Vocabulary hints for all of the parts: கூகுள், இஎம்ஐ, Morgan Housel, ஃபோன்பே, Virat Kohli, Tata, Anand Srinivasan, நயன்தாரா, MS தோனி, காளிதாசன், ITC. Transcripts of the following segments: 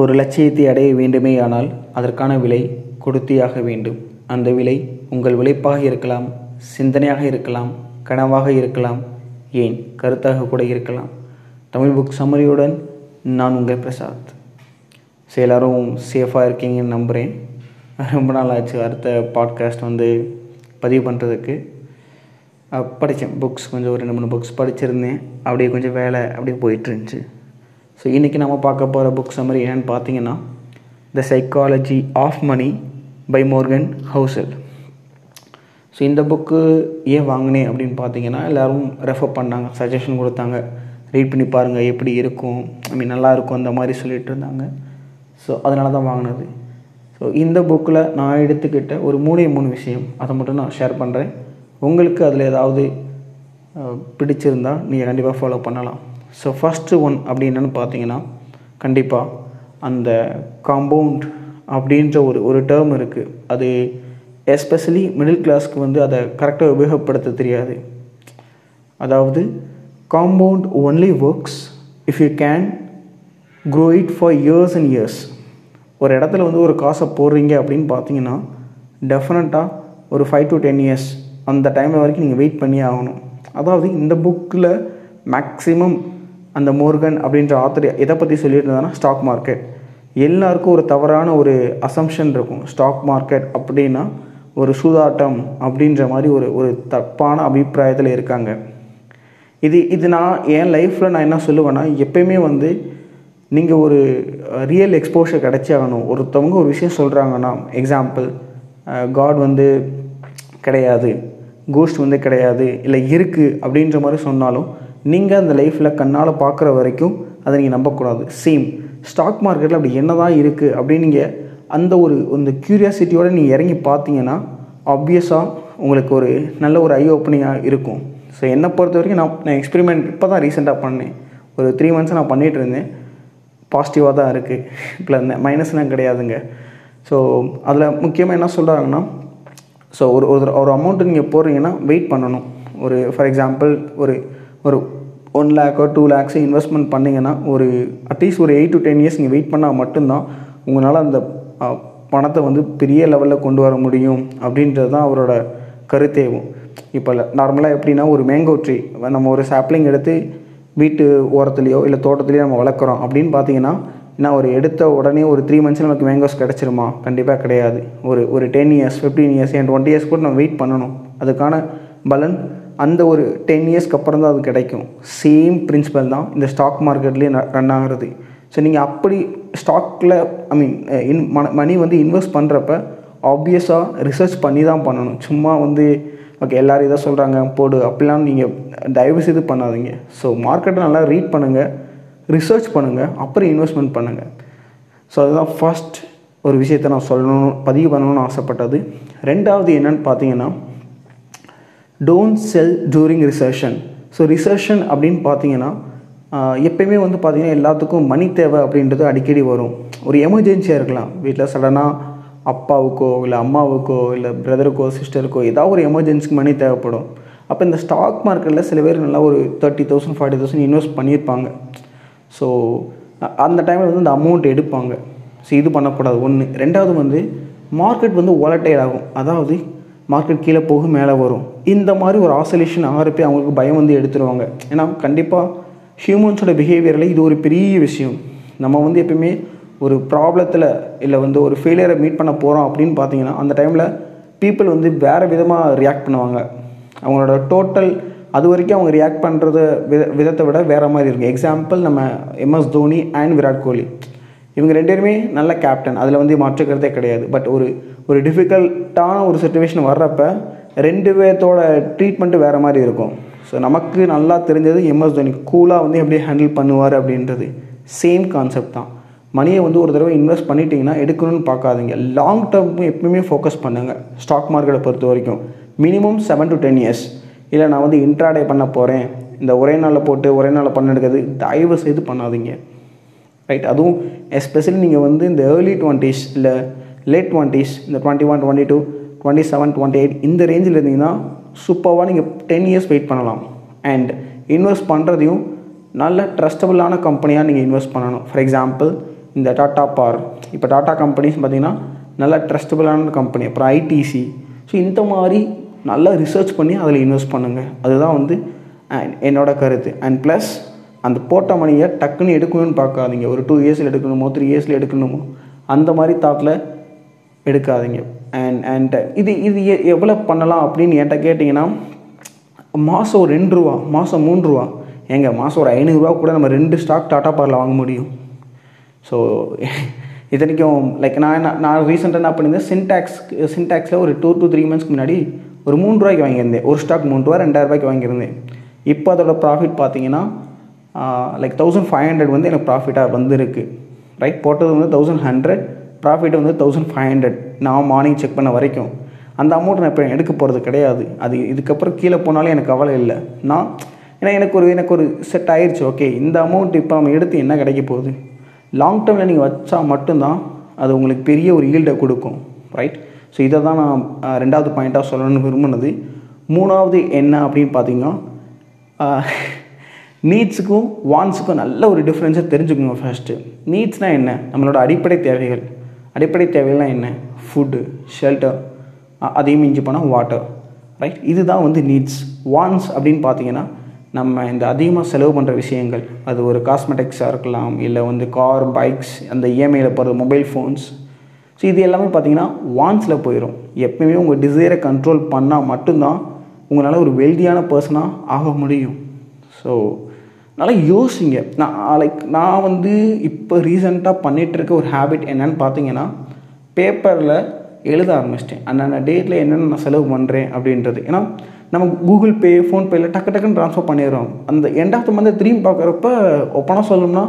ஒரு லட்சியத்தை அடைய வேண்டுமேயானால் அதற்கான விலை கொடுத்தியாக வேண்டும். அந்த விலை உங்கள் உழைப்பாக இருக்கலாம், சிந்தனையாக இருக்கலாம், கனவாக இருக்கலாம், ஏன் கருத்தாக கூட இருக்கலாம். தமிழ் புக் சம்மரியுடன் நான் உங்கள் பிரசாத். ஸோ எல்லோரும் சேஃபாக இருக்கீங்கன்னு நம்புகிறேன். ரொம்ப நாள் ஆச்சு அடுத்த பாட்காஸ்ட் பதிவு பண்ணுறதுக்கு. படித்தேன் புக்ஸ், கொஞ்சம் ஒரு 2-3 புக்ஸ் படிச்சிருந்தேன். அப்படியே கொஞ்சம் வேலை அப்படியே போயிட்டுருந்துச்சு. ஸோ இன்றைக்கி நம்ம பார்க்க போகிற புக் சம்மரி என்னென்னு பார்த்தீங்கன்னா, the psychology of money by Morgan Housel. So இந்த புக்கு ஏன் வாங்கினேன் அப்படின்னு பார்த்தீங்கன்னா, எல்லோரும் ரெஃபர் பண்ணாங்க, சஜஷன் கொடுத்தாங்க, ரீட் பண்ணி பாருங்கள் எப்படி இருக்கும், நல்லாயிருக்கும் அந்த மாதிரி சொல்லிகிட்டு இருந்தாங்க. ஸோ அதனால தான் வாங்கினது. ஸோ இந்த புக்கில் நான் எடுத்துக்கிட்ட ஒரு 3 விஷயம் அதை மட்டும் நான் ஷேர் பண்ணுறேன். உங்களுக்கு அதில் ஏதாவது பிடிச்சிருந்தால் நீங்கள் கண்டிப்பாக ஃபாலோ பண்ணலாம். ஸோ ஃபஸ்ட்டு ஒன் அப்படி என்னென்னு பார்த்தீங்கன்னா, கண்டிப்பாக அந்த காம்பவுண்ட் அப்படின்ற ஒரு டேர்ம் இருக்குது. அது எஸ்பெஷலி மிடில் கிளாஸ்க்கு அதை கரெக்டாக உபயோகப்படுத்த தெரியாது. அதாவது compound only works if you can grow it for years and years. ஒரு இடத்துல ஒரு காசை போடுறீங்க அப்படின்னு பார்த்தீங்கன்னா, டெஃபினட்டாக ஒரு 5 to 10 years அந்த டைம் வரைக்கும் நீங்கள் வெயிட் பண்ணி ஆகணும். அதாவது இந்த புக்கில் மேக்ஸிமம் அந்த மோர்கன் அப்படின்ற ஆத்தர் எதை பற்றி சொல்லிட்டு இருந்தாங்கன்னா, ஸ்டாக் மார்க்கெட். எல்லாருக்கும் ஒரு தவறான ஒரு அசம்ஷன் இருக்கும். ஸ்டாக் மார்க்கெட் அப்படின்னா ஒரு சூதாட்டம் அப்படின்ற மாதிரி ஒரு தப்பான அபிப்பிராயத்தில் இருக்காங்க. இது நான் என் லைஃப்பில் நான் என்ன சொல்லுவேன்னா, எப்பயுமே நீங்கள் ஒரு ரியல் எக்ஸ்போஷர் கிடைச்சாகணும். ஒருத்தவங்க ஒரு விஷயம் சொல்கிறாங்கன்னா, எக்ஸாம்பிள் காட் கிடையாது, கோஸ்ட் கிடையாது, இல்லை இருக்குது அப்படின்ற மாதிரி சொன்னாலும், நீங்கள் அந்த லைஃப்பில் கண்ணால் பார்க்குற வரைக்கும் அதை நீங்கள் நம்பக்கூடாது. சேம் ஸ்டாக் மார்க்கெட்டில் அப்படி என்ன தான் இருக்குது அப்படின்னு நீங்கள் அந்த ஒரு க்யூரியாசிட்டியோடு நீங்கள் இறங்கி பார்த்தீங்கன்னா, ஆப்வியஸாக உங்களுக்கு ஒரு நல்ல ஒரு ஐ ஓப்பனிங்காக இருக்கும். ஸோ என்னை பொறுத்த வரைக்கும் நான் எக்ஸ்பெரிமெண்ட் இப்போ தான் ரீசெண்டாக பண்ணேன். ஒரு 3 months நான் பண்ணிகிட்டு இருந்தேன். பாசிட்டிவாக தான் இருக்குது, இல்லை அந்த மைனஸ்லாம் கிடையாதுங்க. ஸோ அதில் முக்கியமாக என்ன சொல்கிறாங்கன்னா, ஸோ ஒரு அமௌண்ட்டு நீங்கள் போடுறீங்கன்னா வெயிட் பண்ணணும். ஒரு ஃபார் எக்ஸாம்பிள் ஒரு 1 lakh or 2 lakhஸு இன்வெஸ்ட்மெண்ட் பண்ணிங்கன்னா, ஒரு அட்லீஸ்ட் ஒரு 8 to 10 years நீங்கள் வெயிட் பண்ணால் மட்டும்தான் உங்களால் அந்த பணத்தை பெரிய லெவலில் கொண்டு வர முடியும் அப்படின்றது தான் அவரோட கருத்தேவும். இப்போ நார்மலாக எப்படின்னா, ஒரு மேங்கோ ட்ரீ நம்ம ஒரு சாப்ளிங் எடுத்து வீட்டு ஓரத்துலேயோ இல்லை தோட்டத்துலேயோ நம்ம வளர்க்குறோம் அப்படின்னு பார்த்தீங்கன்னா, நான் ஒரு எடுத்த உடனே ஒரு 3 months நமக்கு மேங்கோஸ் கிடச்சிருமா? கண்டிப்பாக கிடையாது. ஒரு 10 years, 15 years அண்ட் 20 years கூட நம்ம வெயிட் பண்ணணும். அதுக்கான பலன் அந்த ஒரு 10 yearsக்கு அப்புறம் தான் அது கிடைக்கும். சேம் பிரின்சிபல் தான் இந்த ஸ்டாக் மார்க்கெட்லேயே ரன் ஆகிறது. ஸோ நீங்கள் அப்படி ஸ்டாக்கில் மணி இன்வெஸ்ட் பண்ணுறப்ப ஆப்வியஸாக ரிசர்ச் பண்ணி தான் பண்ணணும். சும்மா ஓகே எல்லோரும் இதை சொல்கிறாங்க போடு அப்படிலாம் நீங்கள் தயவு செய்து பண்ணாதீங்க. ஸோ மார்க்கெட்டை நல்லா ரீட் பண்ணுங்கள், ரிசர்ச் பண்ணுங்கள், அப்புறம் இன்வெஸ்ட்மெண்ட் பண்ணுங்கள். ஸோ அதுதான் ஃபர்ஸ்ட் ஒரு விஷயத்தை நான் பதிவு பண்ணணும்னு ஆசைப்பட்டது. ரெண்டாவது என்னென்னு பார்த்தீங்கன்னா, don't sell during recession. So recession அப்படின்னு பார்த்தீங்கன்னா, எப்பயுமே பார்த்தீங்கன்னா எல்லாத்துக்கும் மணி தேவை அப்படின்றது அடிக்கடி வரும். ஒரு எமர்ஜென்சியாக இருக்கலாம், வீட்டில் சடனாக அப்பாவுக்கோ இல்லை அம்மாவுக்கோ இல்லை பிரதருக்கோ சிஸ்டருக்கோ ஏதாவது ஒரு எமர்ஜென்சிக்கு மணி தேவைப்படும். அப்போ இந்த ஸ்டாக் மார்க்கெட்டில் சில பேர் நல்லா ஒரு 30,000 40,000 இன்வெஸ்ட் பண்ணியிருப்பாங்க. ஸோ அந்த டைமில் இந்த அமௌண்ட் எடுப்பாங்க. ஸோ இது பண்ணக்கூடாது ஒன்று. ரெண்டாவது மார்க்கெட் வாலட்டைல் ஆகும். அதாவது மார்க்கெட் கீழே போகும் மேலே வரும். இந்த மாதிரி ஒரு ஆசோலேஷன் ஆகிறப்பே அவங்களுக்கு பயம் எடுத்துருவாங்க. ஏன்னா கண்டிப்பாக ஹியூமன்ஸோட பிஹேவியரில் இது ஒரு பெரிய விஷயம். நம்ம எப்பயுமே ஒரு ப்ராப்ளத்தில் இல்லை ஒரு ஃபெயிலியரை மீட் பண்ண போகிறோம் அப்படின்னு பார்த்தீங்கன்னா, அந்த டைமில் பீப்புள் வேறு விதமாக ரியாக்ட் பண்ணுவாங்க. அவங்களோட டோட்டல் அது வரைக்கும் அவங்க ரியாக்ட் பண்ணுறத விதத்தை விட வேறு மாதிரி இருக்குது. எக்ஸாம்பிள் நம்ம MS தோனி அண்ட் விராட் கோலி, இவங்க 2 பேருமே நல்ல கேப்டன், அதில் மாற்றுக்கிறதே கிடையாது. பட் ஒரு டிஃபிகல்ட்டான ஒரு சுச்சுவேஷன் வர்றப்ப 2 பேர்த்தோட ட்ரீட்மெண்ட்டு வேறு மாதிரி இருக்கும். ஸோ நமக்கு நல்லா தெரிஞ்சது MS தோனி கூலாக எப்படி ஹேண்டில் பண்ணுவார் அப்படின்றது. சேம் கான்செப்ட் தான். மணியை ஒரு தடவை இன்வெஸ்ட் பண்ணிட்டீங்கன்னா எடுக்கணும்னு பார்க்காதீங்க. லாங் டேர்ம் எப்பவுமே ஃபோக்கஸ் பண்ணுங்கள். ஸ்டாக் மார்க்கெட்டை பொறுத்த வரைக்கும் மினிமம் 7 to 10 years. இல்லை நான் இன்ட்ராடே பண்ண போகிறேன், இந்த ஒரே நாளில் போட்டு ஒரே நாளில் பண்ண எடுக்கிறது தயவு செய்து பண்ணாதீங்க. ரைட்? அதுவும் எஸ்பெஷலி நீங்கள் இந்த early 20s இல்லை late 20s, இந்த 21, 22, 27, 28 இந்த ரேஞ்சில் இருந்தீங்கன்னா சூப்பராக நீங்கள் 10 years வெயிட் பண்ணலாம். அண்ட் இன்வெஸ்ட் பண்ணுறதையும் நல்ல ட்ரஸ்டபுளான கம்பெனியாக நீங்கள் இன்வெஸ்ட் பண்ணணும். ஃபார் எக்ஸாம்பிள் இந்த டாட்டா பார். இப்போ டாட்டா கம்பெனிஸ் பார்த்திங்கன்னா நல்ல ட்ரஸ்டபுளான கம்பெனி, அப்புறம் ஐடிசி. ஸோ இந்த மாதிரி நல்லா ரிசர்ச் பண்ணி அதில் இன்வெஸ்ட் பண்ணுங்கள். அதுதான் வந்து என்னோடய கருத்து. அண்ட் ப்ளஸ் அந்த போட்ட மணியை டக்குன்னு எடுக்கணும்னு பார்க்காதீங்க. ஒரு 2 இயர்ஸில் எடுக்கணுமோ 3 இயர்ஸில் எடுக்கணுமோ அந்த மாதிரி தாட்டில் எடுக்காதீங்க. அண்ட் இது எவ்வளோ பண்ணலாம் அப்படின்னு என்கிட்ட கேட்டிங்கன்னா, மாதம் ஒரு 2 ரூபா, மாதம் 3 ரூபா, எங்க மாதம் ஒரு 500 ரூபா கூட நம்ம 2 ஸ்டாக் டாட்டா பாரில் வாங்க முடியும். ஸோ இத்தனைக்கும் லைக் நான் ரீசெண்டாக என்ன பண்ணியிருந்தேன், சின்டாக்ஸில் ஒரு 2 to 3 மந்த்ஸ்க்கு முன்னாடி ஒரு 3 ரூபாய்க்கு வாங்கியிருந்தேன். ஒரு ஸ்டாக் 3 ரூபா 2000 ரூபாய்க்கு வாங்கியிருந்தேன். இப்போ அதோட ப்ராஃபிட் பார்த்தீங்கன்னா லைக் 1500 வந்து எனக்கு ப்ராஃபிட்டாக வந்துருக்கு. ரைட், போட்டது வந்து 1100, ப்ராஃபிட் வந்து 1500. நான் மார்னிங் செக் பண்ண வரைக்கும் அந்த அமௌண்ட் நான் இப்போ எடுக்க போகிறது கிடையாது. அது இதுக்கப்புறம் கீழே போனாலும் எனக்கு கவலை இல்லை. நான் ஏன்னா எனக்கு ஒரு செட் ஆயிடுச்சு. ஓகே, இந்த அமௌண்ட் இப்போ நம்ம எடுத்து என்ன கிடைக்க போகுது, லாங் டேர்மில் நீங்கள் வச்சா மட்டும்தான் அது உங்களுக்கு பெரிய ஒரு ஈல்டை கொடுக்கும். ரைட், ஸோ இதை தான் நான் 2வது பாயிண்ட்டாக சொல்லணும்னு விரும்பினது. 3வது என்ன அப்படின்னு பார்த்தீங்கன்னா, நீட்ஸுக்கும் வான்ஸுக்கும் நல்ல ஒரு டிஃப்ரென்ஸை தெரிஞ்சுக்கோங்க. ஃபஸ்ட்டு நீட்ஸ்னால் என்ன, நம்மளோட அடிப்படை தேவைகள். அடிப்படை தேவைகள்னால் என்ன, ஃபுட்டு, ஷெல்டர், அதையும் மிஞ்சி போனால் வாட்டர். ரைட், இதுதான் வந்து நீட்ஸ். வான்ஸ் அப்படின்னு பார்த்தீங்கன்னா நம்ம இந்த அதிகமாக செலவு பண்ணுற விஷயங்கள். அது ஒரு காஸ்மெட்டிக்ஸாக இருக்கலாம், இல்லை வந்து கார், பைக்ஸ், அந்த இஎம்ஐயில் போகிற மொபைல் ஃபோன்ஸ். ஸோ இது எல்லாமே பார்த்திங்கன்னா வான்ஸில் போயிடும். எப்பயுமே உங்கள் டிசைரை கண்ட்ரோல் பண்ணால் மட்டும்தான் உங்களால் ஒரு வெல்தியான பர்சனாக ஆக முடியும். ஸோ நல்லா யோசிங்க. நான் வந்து இப்போ ரீசெண்டாக பண்ணிகிட்ருக்க ஒரு ஹேபிட் என்னென்னு பார்த்தீங்கன்னா, பேப்பரில் எழுத ஆரம்பிச்சிட்டேன் அந்தந்த டேட்டில் என்னென்ன நான் செலவு பண்ணுறேன் அப்படின்றது. ஏன்னா நம்ம கூகுள் பே, ஃபோன்பேயில் டக்கு டக்குன்னு ட்ரான்ஸ்ஃபர் பண்ணிடுறோம். அந்த எண்ட் ஆஃப் த மந்த் திரும்பி பார்க்குறப்ப ஒப்பனாக சொல்லணும்னா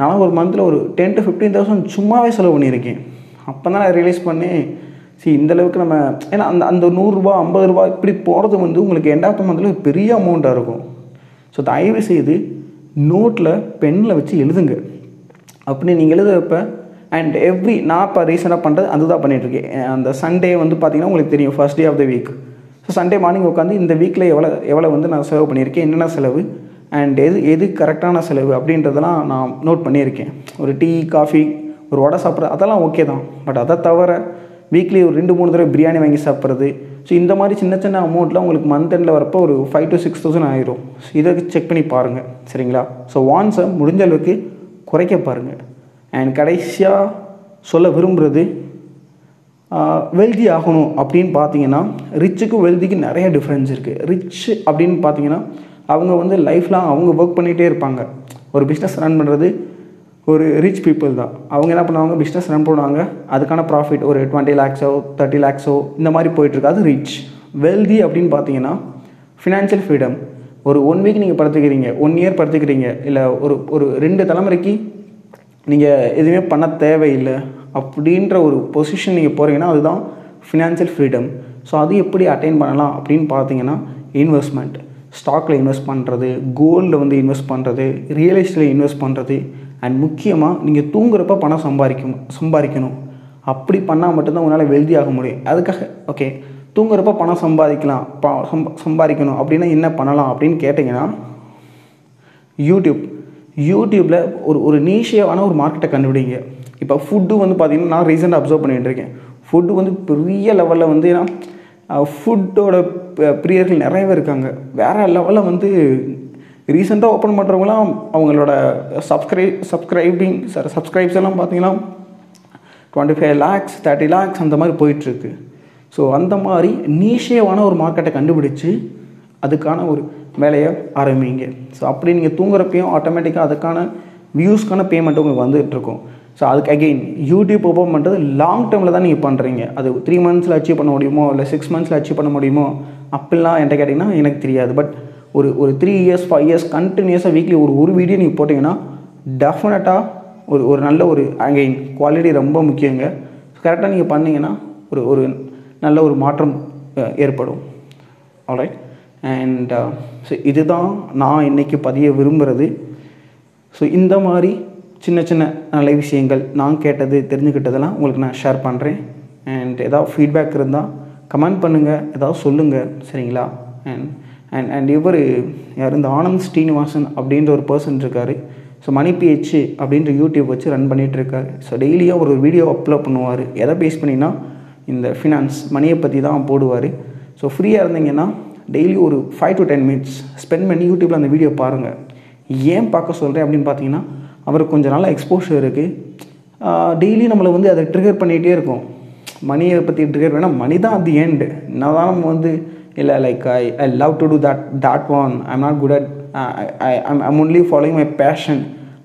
நான் ஒரு மந்தில் ஒரு 10 to 15,000 சும்மாவே செலவு பண்ணியிருக்கேன். அப்போ தான் நான் ரியலைஸ் பண்ணி சரி இந்தளவுக்கு நம்ம, ஏன்னா அந்த 100 ரூபா 50 ரூபா இப்படி போகிறது வந்து உங்களுக்கு எண்ட் ஆஃப் த மந்தில் பெரிய அமௌண்ட்டாக இருக்கும். ஸோ தயவு செய்து நோட்டில் பெனில் வச்சு எழுதுங்க. அப்படி நீங்கள் எழுதுறப்ப அண்ட் நான் இப்போ ரீசெண்டாக பண்ணுறது அதுதான் பண்ணிகிட்ருக்கேன். அந்த சண்டே வந்து பார்த்திங்கன்னா உங்களுக்கு தெரியும், first day of the week. So Sunday morning உட்காந்து இந்த வீக்கில் எவ்வளோ வந்து நான் செலவு பண்ணியிருக்கேன், என்னென்ன செலவு அண்ட் எது கரெக்டான செலவு அப்படின்றதெல்லாம் நான் நோட் பண்ணியிருக்கேன். ஒரு டீ, காஃபி, ஒரு வடை சாப்பிட்றது அதெல்லாம் ஓகே தான். பட் அதை தவிர வீக்லி ஒரு 2-3 தடவை பிரியாணி வாங்கி சாப்பிட்றது. ஸோ இந்த மாதிரி சின்ன சின்ன அமௌண்ட்டில் உங்களுக்கு மந்த் எண்டில் வரப்போ ஒரு 5,000 to 6,000 ஆயிரும். இதை செக் பண்ணி பாருங்கள், சரிங்களா? ஸோ வான்ஸை முடிஞ்ச அளவுக்கு குறைக்க பாருங்கள். அண்ட் கடைசியாக சொல்ல விரும்புகிறது, வெல்தி ஆகணும் அப்படின்னு பார்த்தீங்கன்னா ரிச்சுக்கும் வெல்திக்கும் நிறைய டிஃப்ரென்ஸ் இருக்குது. ரிச் அப்படின்னு பார்த்தீங்கன்னா அவங்க வந்து லைஃப்லாம் அவங்க ஒர்க் பண்ணிகிட்டே இருப்பாங்க. ஒரு பிஸ்னஸ் ரன் பண்ணுறது ஒரு ரிச் பீப்புள் தான். அவங்க என்ன பண்ணுவாங்க, பிஸ்னஸ் ரன் பண்ணுவாங்க, அதுக்கான ப்ராஃபிட் ஒரு 20 lakhs-ஓ 30 lakhs-ஓ இந்த மாதிரி போயிட்டுருக்கு. அது ரிச். வெல்தி அப்படின்னு பார்த்தீங்கன்னா ஃபினான்ஷியல் ஃப்ரீடம். ஒரு 1 வீக் நீங்கள் படுத்துக்கிறீங்க, 1 இயர் படுத்துக்கிறீங்க, இல்லை ஒரு 2 தலைமுறைக்கு நீங்கள் எதுவுமே பண்ண தேவையில்லை அப்படின்ற ஒரு பொசிஷன் நீங்கள் போகிறீங்கன்னா அதுதான் ஃபினான்ஷியல் ஃப்ரீடம். ஸோ அது எப்படி அட்டைன் பண்ணலாம் அப்படின்னு பார்த்தீங்கன்னா இன்வெஸ்ட்மெண்ட், ஸ்டாக்கில் இன்வெஸ்ட் பண்ணுறது, கோல்டில் வந்து இன்வெஸ்ட் பண்ணுறது, ரியல் எஸ்டேட்டில் இன்வெஸ்ட் பண்ணுறது. அண்ட் முக்கியமாக நீங்கள் தூங்குறப்ப பணம் சம்பாதிக்கணும். அப்படி பண்ணால் மட்டும்தான் உங்களால் வெல்தி ஆக முடியும். அதுக்காக ஓகே, தூங்குறப்ப பணம் சம்பாதிக்கணும் அப்படின்னா என்ன பண்ணலாம் அப்படின்னு கேட்டிங்கன்னா, யூடியூப்பில் ஒரு நீஷியவான ஒரு மார்க்கெட்டை கண்டுபிடிங்க. இப்போ ஃபுட்டு வந்து பார்த்திங்கன்னா நான் ரீசெண்டாக அப்சர்வ் பண்ணிகிட்டு இருக்கேன். ஃபுட்டு வந்து பெரிய லெவலில் வந்து, ஏன்னா ஃபுட்டோட பிரியர்கள் நிறையவே இருக்காங்க. வேறு லெவலில் வந்து ரீசெண்டாக ஓப்பன் பண்ணுறவங்களாம் அவங்களோட சப்ஸ்கிரைப்ஸ் எல்லாம் பார்த்திங்கன்னா 25 lakhs 30 lakhs அந்த மாதிரி போயிட்டுருக்கு. ஸோ அந்த மாதிரி நீஷியவான ஒரு மார்க்கெட்டை கண்டுபிடிச்சி அதுக்கான ஒரு வேலையை ஆரம்பிங்க. ஸோ அப்படி நீங்கள் தூங்குறப்பையும் ஆட்டோமேட்டிக்காக அதுக்கான வியூஸ்க்கான பேமெண்ட் உங்களுக்கு வந்துகிட்ருக்கும். ஸோ அதுக்கு அகெயின் யூடியூப் ஓப்பன் பண்ணுறது லாங் டேர்மில் தான் நீங்கள் பண்ணுறீங்க. அது 3 months அச்சீவ் பண்ண முடியுமோ, இல்லை 6 months அச்சீவ் பண்ண முடியுமோ அப்படிலாம் என்கிட்ட கேட்டிங்கன்னா எனக்கு தெரியாது. பட் ஒரு 3 years 5 years கண்டினியூஸாக வீக்லி ஒரு வீடியோ நீங்கள் போட்டிங்கன்னா டெஃபினட்டாக ஒரு நல்ல ஒரு, அகெயின் குவாலிட்டி ரொம்ப முக்கியங்க, கரெக்டாக நீங்கள் பண்ணிங்கன்னா ஒரு நல்ல ஒரு மாற்றம் ஏற்படும். ஆல்ரைட், அண்ட் ஸோ இதுதான் நான் இன்றைக்கி பதிய விரும்புகிறது. ஸோ இந்த மாதிரி சின்ன சின்ன நல்ல விஷயங்கள் நான் கேட்டது, தெரிஞ்சுக்கிட்டதெல்லாம் உங்களுக்கு நான் ஷேர் பண்ணுறேன். அண்ட் ஏதாவது ஃபீட்பேக் இருந்தால் கமெண்ட் பண்ணுங்கள், ஏதாவது சொல்லுங்கள், சரிங்களா? அண்ட் அண்ட் அண்ட் இவர் யார், இந்த ஆனந்த் ஸ்ரீனிவாசன் அப்படின்ற ஒரு பர்சன் இருக்கார். ஸோ மணி பிஹெச்டி அப்படின்ற யூடியூப் வச்சு ரன் பண்ணிகிட்ருக்காரு. ஸோ டெய்லியாக ஒரு வீடியோ அப்லோட் பண்ணுவார். எதை பேஸ் பண்ணினா இந்த ஃபினான்ஸ் மணியை பற்றி தான் போடுவார். ஸோ ஃப்ரீயாக இருந்தீங்கன்னா டெய்லி ஒரு 5 to 10 minutes ஸ்பெண்ட் பண்ணி யூடியூப்பில் அந்த வீடியோ பாருங்கள். ஏன் பார்க்க சொல்கிறேன் அப்படின்னு பார்த்தீங்கன்னா அவருக்கு கொஞ்சம் நாளாக எக்ஸ்போஷர் இருக்குது. டெய்லி நம்மளை வந்து அதை ட்ரிகர் பண்ணிகிட்டே இருக்கும். மணியை பற்றி ட்ரிகர் வேணால் மணி தான் அது எண்டு. நான் தான் நம்ம வந்து இல்லை like I love to do that one, I'm not good at, I'm only following my passion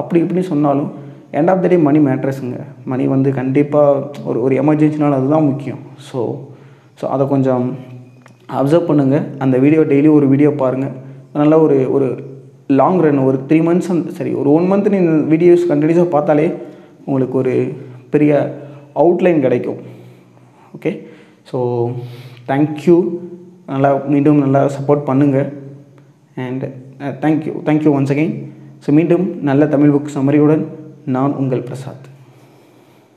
அப்படி இப்படின்னு சொன்னாலும் எண்ட் ஆஃப் த டே மணி மேட்ரஸுங்க. மணி வந்து கண்டிப்பாக ஒரு எமர்ஜென்சினால அதுதான் முக்கியம். ஸோ அதை கொஞ்சம் அப்சர்வ் பண்ணுங்கள். அந்த வீடியோ டெய்லி ஒரு வீடியோ பாருங்கள். நல்லா ஒரு ஒரு லாங் ரன் ஒரு 3 months சரி ஒரு 1 month நீங்கள் வீடியோஸ் கண்டினியூஸாக பார்த்தாலே உங்களுக்கு ஒரு பெரிய அவுட்லைன் கிடைக்கும். Okay, so thank you. நல்லா மீண்டும் நல்லா சப்போர்ட் பண்ணுங்கள். And thank you once again. So மீண்டும் நல்ல தமிழ் புக் சம்மரியுடன் நான் உங்கள் பிரசாத்.